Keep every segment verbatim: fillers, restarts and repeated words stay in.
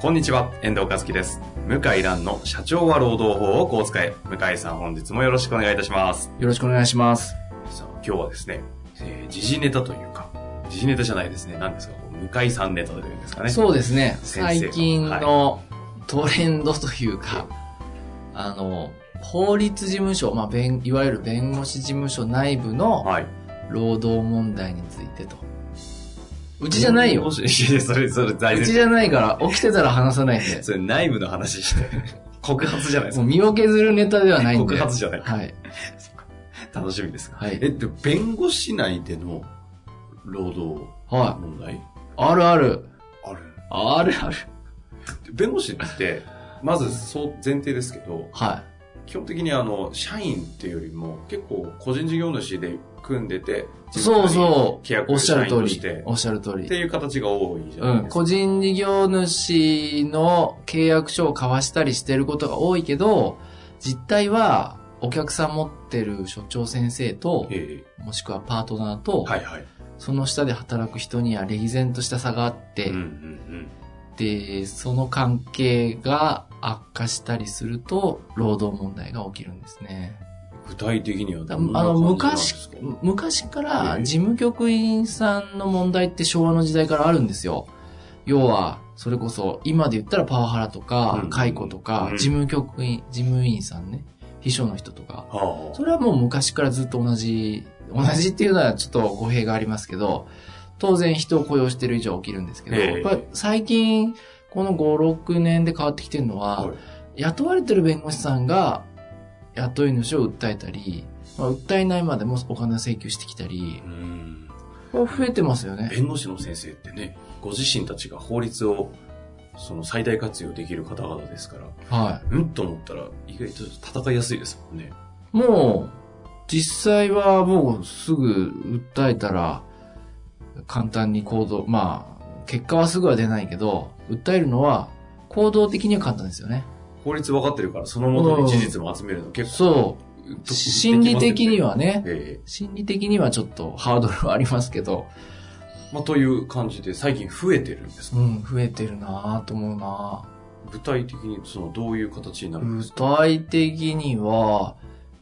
こんにちは、遠藤和樹です。向井蘭の社長は労働法をこう使え。向井さん、本日もよろしくお願いいたします。よろしくお願いします。さあ、今日はですね、えー、時事ネタというか、時事ネタじゃないですね、何ですか、向井さんネタというんですかね。そうですね、最近のトレンドというか、はい、あの、法律事務所、まあ、弁、いわゆる弁護士事務所内部の労働問題についてと。うちじゃないよ。うちじゃないから、起きてたら話さないんで。それ内部の話して。告発じゃないですか。もう身を削るネタではないんで。告発じゃない。はい。楽しみですか。はい。え、でも弁護士内での労働問題、はい、あるある。ある。あるある。弁護士って、まずそう前提ですけど、はい。基本的にあの、社員っていうよりも結構個人事業主で、組んでて、そうそう、契約を社員として、おっしゃる通り、おっしゃる通りっていう形が多いじゃないですか。うん、個人事業主の契約書を交わしたりしてることが多いけど、実態はお客さん持ってる所長先生と、えー、もしくはパートナーと、はいはい、その下で働く人には歴然とした差があって、うんうんうん、でその関係が悪化したりすると労働問題が起きるんですね。具体的にはどんな感じなんですか？あの昔、昔から事務局員さんの問題って昭和の時代からあるんですよ。要は、それこそ、今で言ったらパワハラとか、解雇とか、事務局員、事務員さんね、秘書の人とか、それはもう昔からずっと同じ、同じっていうのはちょっと語弊がありますけど、当然人を雇用してる以上起きるんですけど、やっぱ最近、このご、ろくねんで変わってきてるのは、雇われてる弁護士さんが、雇い主を訴えたり、まあ、訴えないまでもお金請求してきたり、うん、これ増えてますよね。弁護士の先生ってね、ご自身たちが法律をその最大活用できる方々ですから、はい、うんと思ったら意外と戦いやすいですもんね。もう実際はもうすぐ訴えたら簡単に行動、まあ結果はすぐは出ないけど、訴えるのは行動的には簡単ですよね。法律分かってるから、そのもとに事実も集めるの結構。そう。心理的にはね、ええ。心理的にはちょっとハードルはありますけど。まあ、という感じで、最近増えてるんですか？うん、増えてるなぁと思うなぁ。具体的に、その、どういう形になるんですか？具体的には、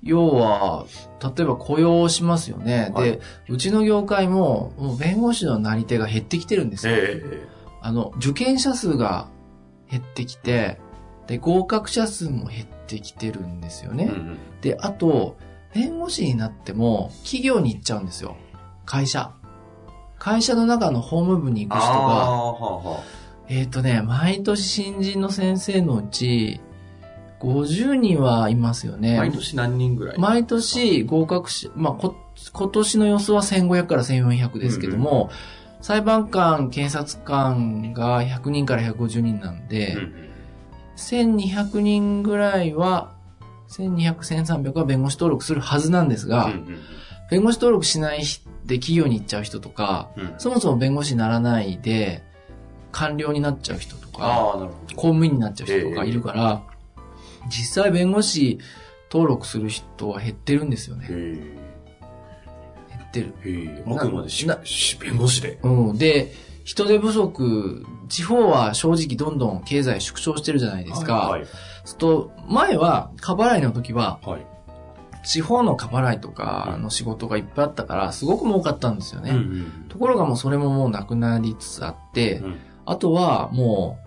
要は、例えば雇用をしますよね。はい、で、うちの業界も、もう弁護士のなり手が減ってきてるんですよ。ええ、あの、受験者数が減ってきて、で、合格者数も減ってきてるんですよね、うんうん。で、あと、弁護士になっても企業に行っちゃうんですよ。会社。会社の中の法務部に行く人が、ははえっ、ー、とね、毎年新人の先生のうち、ごじゅうにんはいますよね。毎年何人ぐらい？毎年合格し、まあ、こ、今年の予想はせんごひゃくからせんよんひゃくですけども、うんうん、裁判官、検察官がひゃくにんからひゃくごじゅうにんなんで、うんうん、せんにひゃくにんぐらいは、せんにひゃく、せんさんびゃくは弁護士登録するはずなんですが、うんうん、弁護士登録しないで企業に行っちゃう人とか、うん、そもそも弁護士にならないで官僚になっちゃう人とか、公務員になっちゃう人とかいるから、えー、実際弁護士登録する人は減ってるんですよね。えー、減ってる。えー、あくまでしな弁護士で。うん、で人手不足、地方は正直どんどん経済縮小してるじゃないですか。はいはい、そうと前は、過払いの時は、はい、地方の過払いとかの仕事がいっぱいあったから、すごく儲かったんですよね、うんうん。ところがもうそれももうなくなりつつあって、うん、あとはも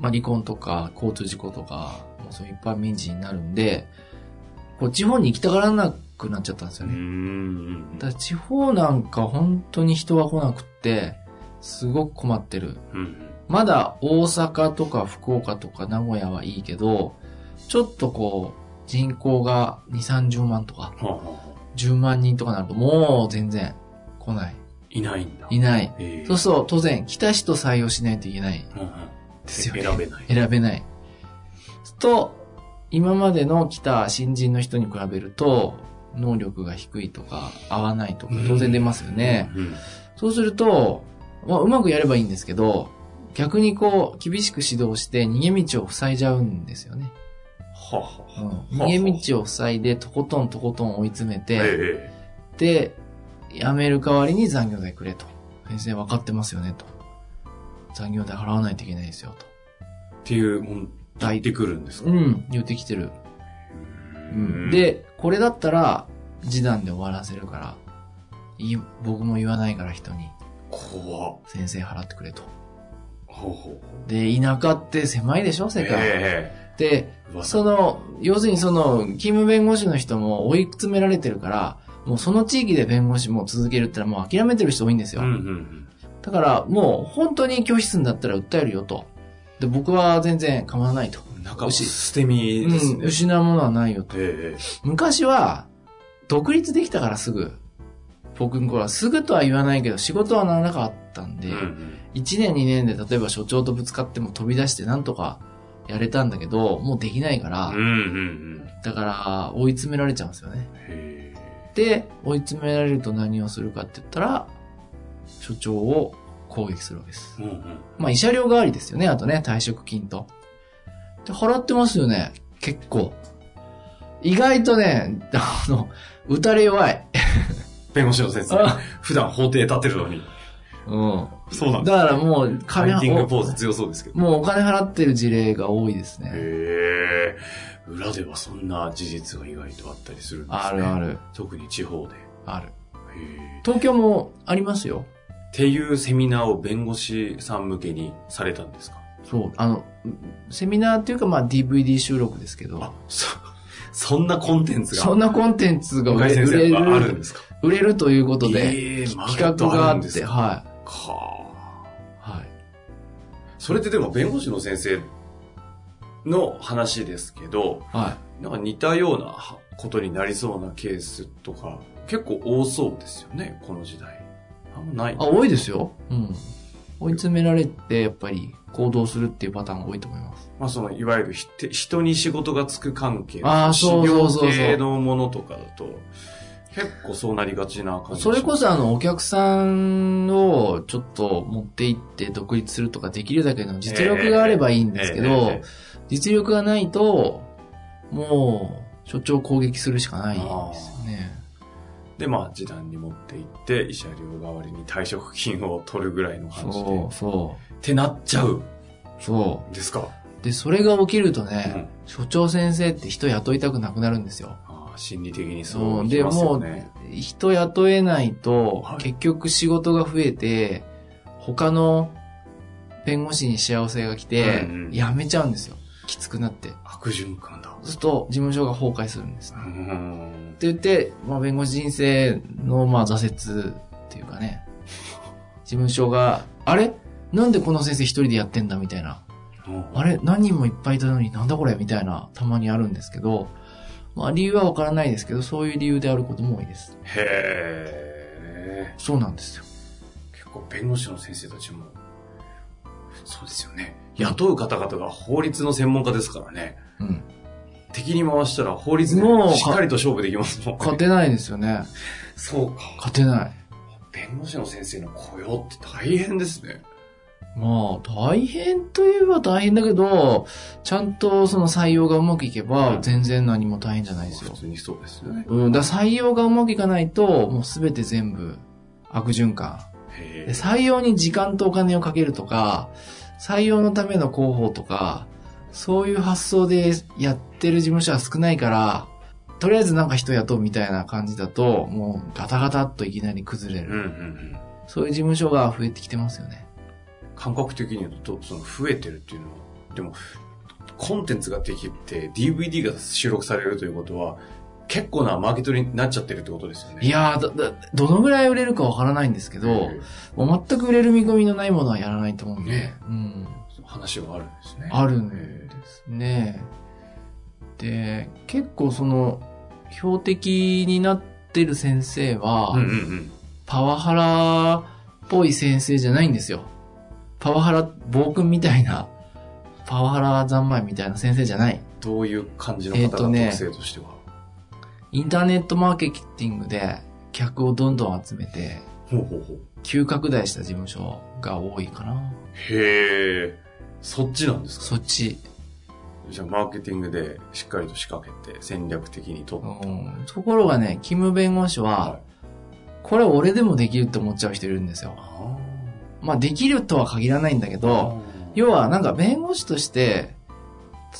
う、まあ、離婚とか交通事故とか、もうそういう一般民事になるんで、こう地方に行きたがらなくなっちゃったんですよね。うん、だから地方なんか本当に人は来なくって、すごく困ってる、うん。まだ大阪とか福岡とか名古屋はいいけど、ちょっとこう、人口がに、さんじゅうまんとか、じゅうまんにんとかなるともう全然来ない。いないんだ。いない。えー、そうすると当然来た人採用しないといけないですよね。うんうん、選べない。選べない。と今までの来た新人の人に比べると能力が低いとか合わないとか当然出ますよね。うんうんうん、そうすると、まあ、うまくやればいいんですけど、逆にこう厳しく指導して逃げ道を塞いじゃうんですよね。はははうん、逃げ道を塞いでとことんとことん追い詰めて、えー、で辞める代わりに残業代くれと。先生分かってますよねと。残業代払わないといけないですよと。っていうもん言ってくるんですか。うん、言ってきてる。うん、でこれだったら示談で終わらせるから、い僕も言わないから人に。怖っ。先生払ってくれと。ほうほう。で田舎って狭いでしょ世界。えー、でその要するにその勤務弁護士の人も追い詰められてるから。もうその地域で弁護士も続けるってのはもう諦めてる人多いんですよ、うんうんうん、だからもう本当に拒否するんだったら訴えるよと。で僕は全然構わないと。なんか捨て身ですね、うん、失うものはないよと、えー、昔は独立できたからすぐ僕の頃はすぐとは言わないけど仕事はならなかったんで、うんうん、いちねんにねんで例えば所長とぶつかっても飛び出してなんとかやれたんだけどもうできないから、うんうんうん、だから追い詰められちゃうんですよね。へー。で追い詰められると何をするかって言ったら所長を攻撃するわけです、うんうん、まあ慰謝料代わりですよね。あとね退職金とで払ってますよね。結構意外とねあの打たれ弱い弁護士の先生普段法廷立ってるのにうんそうなんです。だからもうファイティングポーズ強そうですけどもうお金払ってる事例が多いですね。へー。裏ではそんな事実が意外とあったりするんですね。あるある。特に地方で。ある。へー。東京もありますよ。っていうセミナーを弁護士さん向けにされたんですか？そう。あの、セミナーっていうかまあ ディーブイディー 収録ですけど。あ、そ、そんなコンテンツが。そんなコンテンツが売れる。あるんですか？売れるということで、えー、企画があって、はい。はぁ。はい。それってでも弁護士の先生、の話ですけど、はい、なんか似たようなことになりそうなケースとか結構多そうですよね。この時代あんまない。あ、多いですよ、うん、追い詰められてやっぱり行動するっていうパターンが多いと思います。まあそのいわゆる人に仕事がつく関係、修行系のものとかだと結構そうなりがちな感じ。それこそあのお客さんをちょっと持って行って独立するとかできるだけの実力があればいいんですけど、えーえーえーえー実力がないともう所長を攻撃するしかないんですよね。でまあ示談に持って行って慰謝料代わりに退職金を取るぐらいの感じでそうそうってなっちゃうそうですか。でそれが起きるとね、うん、所長先生って人雇いたくなくなるんですよ。あ、心理的にそうきますよね。でもう人雇えないと結局仕事が増えて、はい、他の弁護士に幸せが来て、うんうん、辞めちゃうんですよ。きつくなって悪循環だ。そうすると事務所が崩壊するんです、ね、うんって言って、まあ、弁護士人生のまあ挫折っていうかね事務所があれなんでこの先生一人でやってんだみたいな、うん、あれ何人もいっぱいいたのになんだこれみたいなたまにあるんですけど、まあ、理由はわからないですけどそういう理由であることも多いです。へー。そうなんですよ。結構弁護士の先生たちもそうですよね。雇う方々が法律の専門家ですからね、うん、敵に回したら法律でしっかりと勝負できますもんね。勝てないですよね。そうか、勝てない。弁護士の先生の雇用って大変ですね。まあ大変といえば大変だけどちゃんとその採用がうまくいけば全然何も大変じゃないですよ、うん、普通にそうですよね、うん、だ採用がうまくいかないともう全て全部悪循環。へで採用に時間とお金をかけるとか採用のための広報とかそういう発想でやってる事務所は少ないからとりあえずなんか人雇うみたいな感じだともうガタガタっといきなり崩れる、うんうんうん、そういう事務所が増えてきてますよね。感覚的に言うとその増えてるっていうのはでもコンテンツができて ディーブイディー が収録されるということは結構なマーケットになっちゃってるってことですよね。いやー、だ、だ、どのぐらい売れるかわからないんですけど、もう全く売れる見込みのないものはやらないと思うんで、ね、うん、話はあるんですね。あるんですね。で、結構その標的になってる先生は、うんうんうん、パワハラっぽい先生じゃないんですよ。パワハラ暴君みたいな、パワハラ三昧みたいな先生じゃない。どういう感じの方が特性としては、えーとね、インターネットマーケティングで客をどんどん集めて、ほうほうほう、急拡大した事務所が多いかな。へえ、そっちなんですか。そっち。じゃあマーケティングでしっかりと仕掛けて戦略的にとった、うん、ところがね、キム弁護士は、はい、これ俺でもできるって思っちゃう人いるんですよ。あ、まあできるとは限らないんだけど、要はなんか弁護士として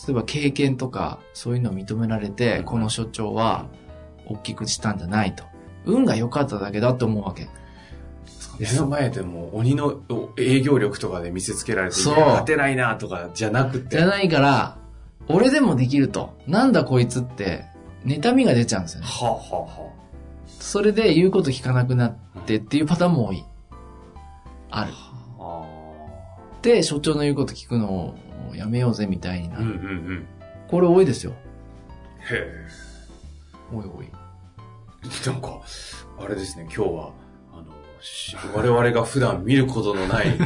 例えば経験とかそういうのを認められて、うん、この所長は大きくしたんじゃないと、運が良かっただけだと思うわけ。目の前でも鬼の営業力とかで見せつけられて勝てないなとかじゃなくて、じゃないから、俺でもできると、なんだこいつって妬みが出ちゃうんですよね。はあ、はあはあ、それで言うこと聞かなくなってっていうパターンも多い、ある。で、所長の言うこと聞くのをやめようぜみたいになる、うんうんうん、これ多いですよ。へえ、多い多い。なんかあれですね、今日は我々が普段見ることのない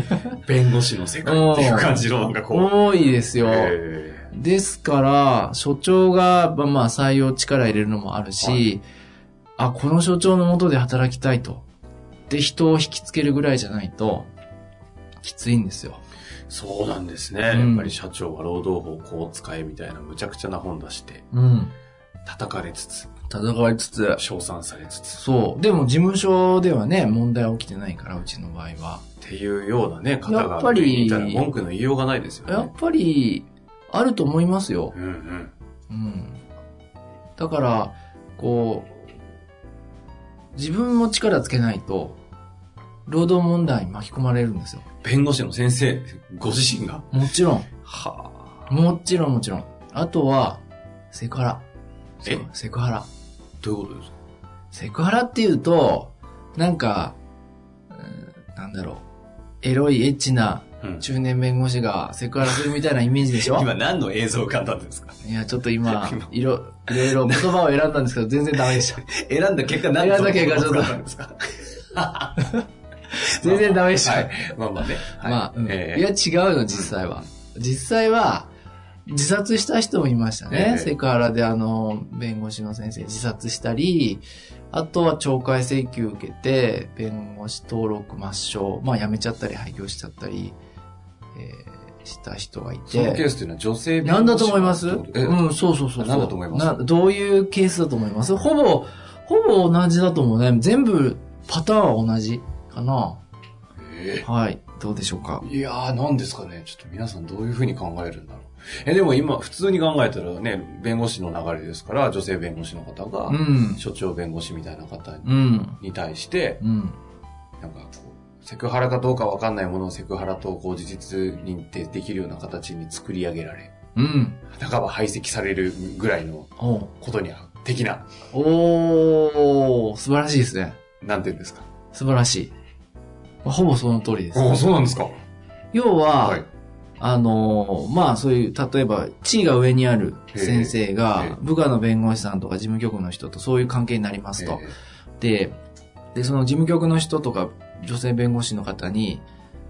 弁護士の世界っていう感じのなんかこう多いですよ。ですから所長がまあ採用力入れるのもあるし、はい、あ、この所長の下で働きたいとで人を引きつけるぐらいじゃないときついんですよ。そうなんですね、うん、やっぱり社長は労働法こう使えみたいなむちゃくちゃな本出して、うん、叩かれつつ叩かれつつ称賛されつつ、そうでも事務所ではね問題起きてないから、うちの場合はっていうようなね方がいたら文句の言いようがないですよね。やっぱりあると思いますよ、うんうんうん、だからこう自分も力つけないと労働問題に巻き込まれるんですよ。弁護士の先生ご自身が。もちろんはあ、もちろんもちろん。あとはセクハラ。え、セクハラどういうことですか。セクハラっていうとなんか、うん、なんだろう、エロいエッチな中年弁護士がセクハラするみたいなイメージでしょ。今何の映像を浮かんだんですか。いやちょっと今いろいろ言葉を選んだんですけど全然ダメでした。選んだ結果何の言葉を使ったんですか。全然ダメでした。はい、まあまあね、はい、まあ、うん、えー、いや違うの実際は、うん、実際は自殺した人もいましたね、えー、セクハラであの弁護士の先生自殺したり、あとは懲戒請求受けて弁護士登録抹消、まあ辞めちゃったり廃業しちゃったり、えー、した人がいて。そのケースというのは女性弁護士なんだと思います。うん、そうそうそうそう。なんだと思います。な、どういうケースだと思います。ほぼほぼ同じだと思うね。全部パターンは同じかな。えー、はい、どうでしょうか。いやー、なんですかね、ちょっと皆さんどういうふうに考えるんだろう。え、でも今普通に考えたらね、弁護士の流れですから、女性弁護士の方が、うん、所長弁護士みたいな方に対して、うん、なんかこうセクハラかどうかわかんないものをセクハラとこう事実認定できるような形に作り上げられ、うん、半ば排斥されるぐらいのことには的な。おー、素晴らしいですね。なんていうんですか。素晴らしい。ほぼその通りです。ああ、そうなんですか。要は、はい、あの、まあそういう、例えば、地位が上にある先生が、部下の弁護士さんとか事務局の人とそういう関係になりますと。で、で、その事務局の人とか女性弁護士の方に、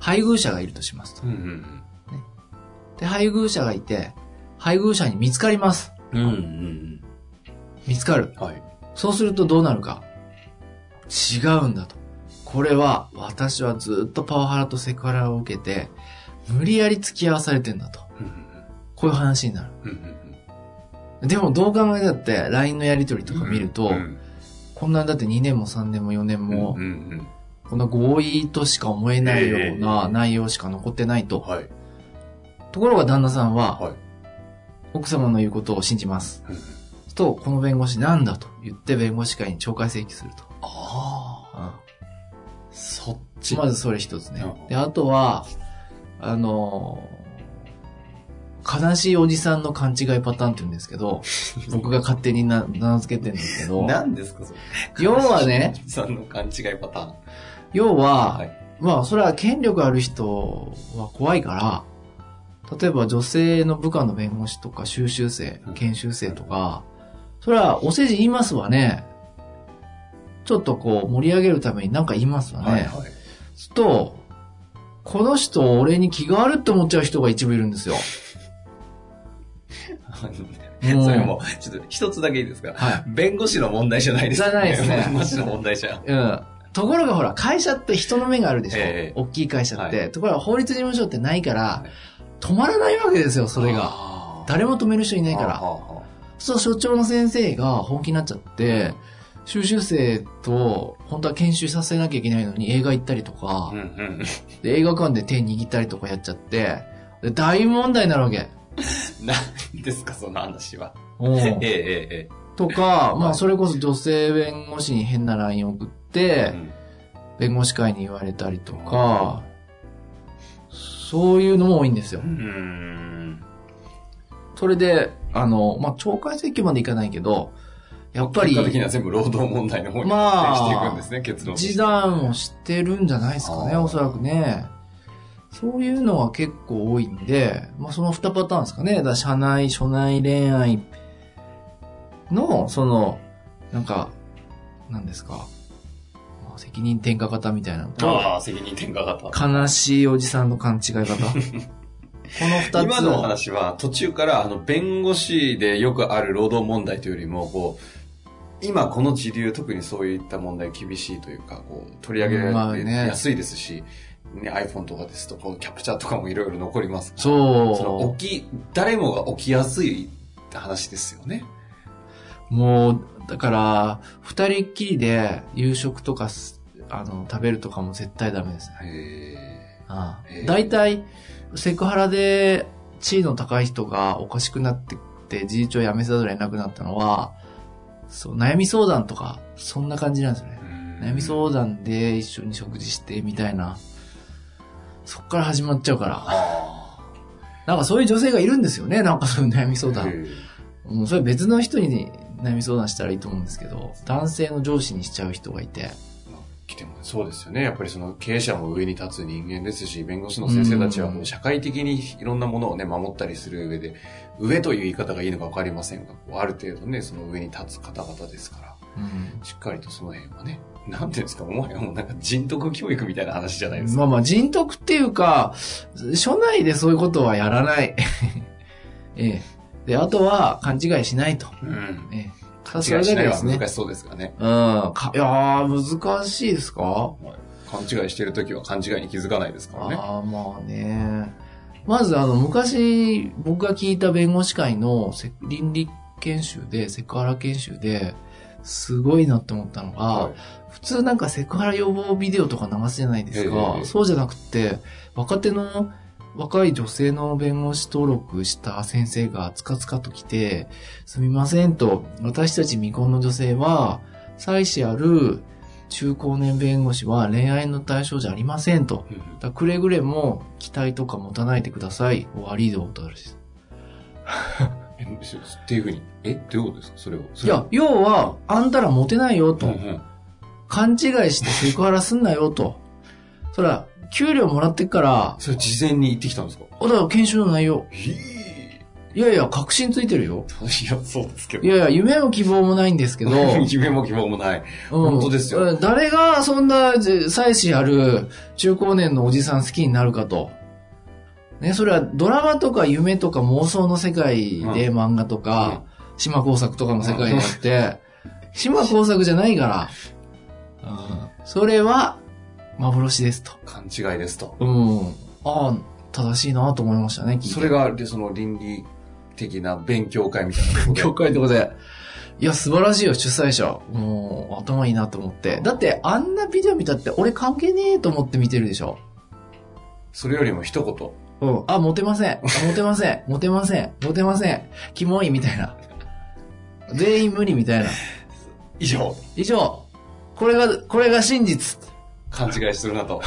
配偶者がいるとしますと。うんうんうん、ね、で、配偶者がいて、配偶者に見つかります。うんうんうん、見つかる、はい。そうするとどうなるか。違うんだと。これは私はずっとパワハラとセクハラを受けて無理やり付き合わされてんだと、うんうんうん、こういう話になる、うんうん、でもどう考えたって ライン のやり取りとか見ると、うんうん、こんなだってにねんもさんねんもよねんも、うんうんうん、こんな合意としか思えないような内容しか残ってないと、えーはい、ところが旦那さんは、はい、奥様の言うことを信じます、うんうん、とこの弁護士なんだと言って弁護士会に懲戒請求すると。ああ、そっち。まずそれ一つね。で、あとは、あのー、悲しいおじさんの勘違いパターンって言うんですけど、僕が勝手に名付けてるんですけど。何ですかそれ。要はね、悲しいおじさんの勘違いパターン。要は、はい、まあそれは権力ある人は怖いから、例えば女性の部下の弁護士とか修習生、研修生とか、それはお世辞言いますわね。ちょっとこう盛り上げるために何か言いますよね。はいはい、すると、この人俺に気があるって思っちゃう人が一部いるんですよ。それも、ちょっと一つだけいいですか、はい、弁護士の問題じゃないですね。じゃないですね。弁護士の問題じゃん。うん。ところがほら、会社って人の目があるでしょ、えー、大きい会社って、はい。ところが法律事務所ってないから、止まらないわけですよ、それが。誰も止める人いないから。そう、所長の先生が本気になっちゃって、修習生と、本当は研修させなきゃいけないのに映画行ったりとか、うんうん、で映画館で手握ったりとかやっちゃって、で大問題になるわけ。何ですか、その話は。えええええ。とか、まあ、それこそ女性弁護士に変な ライン を送って、で弁護士会に言われたりとか、そういうのも多いんですよ。うんそれであの、まあ、懲戒請求までいかないけど、やっぱり結果的には全部労働問題の方にしていくんですね、まあ、結論示談をしてるんじゃないですかね、おそらくね。そういうのは結構多いんで、まあ、そのにパターンですかね。だから社内所内恋愛のそのなんか何ですか。責任転嫁型みたいなのと、ああ、責任転嫁型。悲しいおじさんの勘違い方。この二つ。今のお話は途中からあの弁護士でよくある労働問題というよりもこう今この時流特にそういった問題厳しいというかこう取り上げられて安いですし、ね、iPhone とかですとこうキャプチャーとかもいろいろ残ります。そう。その起き誰もが起きやすいって話ですよね。もう。だから、二人っきりで夕食とか、あの、食べるとかも絶対ダメですね。へー。ああ。だいたい、セクハラで地位の高い人がおかしくなってって、事実上辞めざるを得なくなったのは、そう、悩み相談とか、そんな感じなんですよね。悩み相談で一緒に食事して、みたいな。そっから始まっちゃうから。なんかそういう女性がいるんですよね。なんかそういう悩み相談。もうそれ別の人に、悩み相談したらいいと思うんですけど、男性の上司にしちゃう人がいて、そうですよね。やっぱりその経営者も上に立つ人間ですし、弁護士の先生たちはもう社会的にいろんなものをね守ったりする上で、上という言い方がいいのか分かりませんが、ある程度ねその上に立つ方々ですから、うん、しっかりとその辺はね、なんていうんですか、お前はもうなんか人徳教育みたいな話じゃないですか。まあまあ人徳っていうか、所内でそういうことはやらない。ええ。で、あとは、勘違いしないと。うん。ええ。勘違いしないは難しそうですからね。うん。かいやー、難しいですか、はい、勘違いしてるときは勘違いに気づかないですからね。ああ、まあね。まず、あの、昔、僕が聞いた弁護士会の倫理研修で、セクハラ研修で、すごいなって思ったのが、はい、普通なんかセクハラ予防ビデオとか流すじゃないですか。そうじゃなくて、若手の、若い女性の弁護士登録した先生がつかつかと来て、すみませんと、私たち未婚の女性は、妻子ある中高年弁護士は恋愛の対象じゃありませんと。だくれぐれも期待とか持たないでください。終わりでお断りです。っていうふうに、えってことですかそれを。いや、要は、あんたらモテないよと。うんうん、勘違いしてセクハラすんなよと。そら、給料もらってっから。それ事前に言ってきたんですか？だから研修の内容。へー。いやいや、確信ついてるよ。いや、そうですけど。いやいや、夢も希望もないんですけど。夢も希望もない。うん、本当ですよ。誰がそんな、妻子ある中高年のおじさん好きになるかと。ね、それはドラマとか夢とか妄想の世界で、うん、漫画とか、うん、島工作とかの世界になって、島工作じゃないから、うん、それは、幻ですと。勘違いですと。うん。ああ、正しいなと思いましたね、それが、で、その倫理的な勉強会みたいな。勉強会ってことで。いや、素晴らしいよ、主催者。もう、頭いいなと思って。だって、あんなビデオ見たって、俺関係ねえと思って見てるでしょ。それよりも一言。うん。あ、モテません。モテません。モテません。モテません。キモいみたいな。全員無理みたいな。以上。以上。これが、これが真実。勘違いするなと。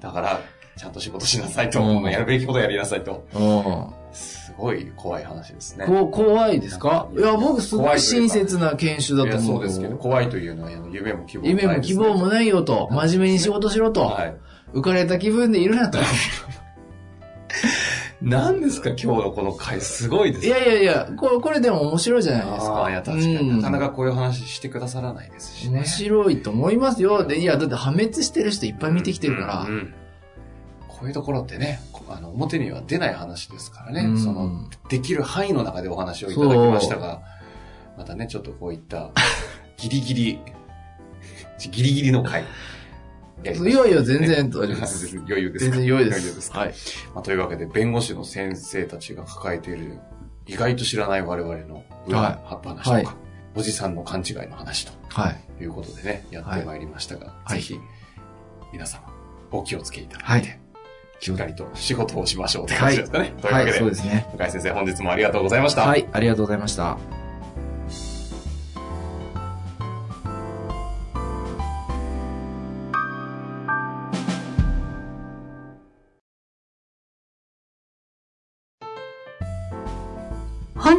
だから、ちゃんと仕事しなさいと。うん、やるべきことやりなさいと。うん、すごい怖い話ですね。こ怖いですか？いや、僕すごい親切な研修だと思う。そうですけど、怖いというのは夢も希望もない、ね。夢も希望もないよと。真面目に仕事しろと。はい、浮かれた気分でいるなと。何ですか今日のこの回、すごいですね。いやいやいや、これ、これでも面白いじゃないですか。あ、いや確かに、うん、なかなかこういう話してくださらないですしね。面白いと思いますよ。で、いやだって破滅してる人いっぱい見てきてるから、うんうんうん、こういうところってね、あの表には出ない話ですからね、うん、そのできる範囲の中でお話をいただきましたが、またねちょっとこういったギリギリギリギリの回。いやいや、全然とあります。余裕です。全然良いです。はい。まあ、というわけで、弁護士の先生たちが抱えている、意外と知らない我々の裏の話とか、はい、おじさんの勘違いの話と、はい、いうことでね、やってまいりましたが、はい、ぜひ、皆様、お気をつけいただいて、はい、しっかりと仕事をしましょうって感じですかね。はい、というわけで、はい、そうですね、向井先生、本日もありがとうございました。はい、ありがとうございました。本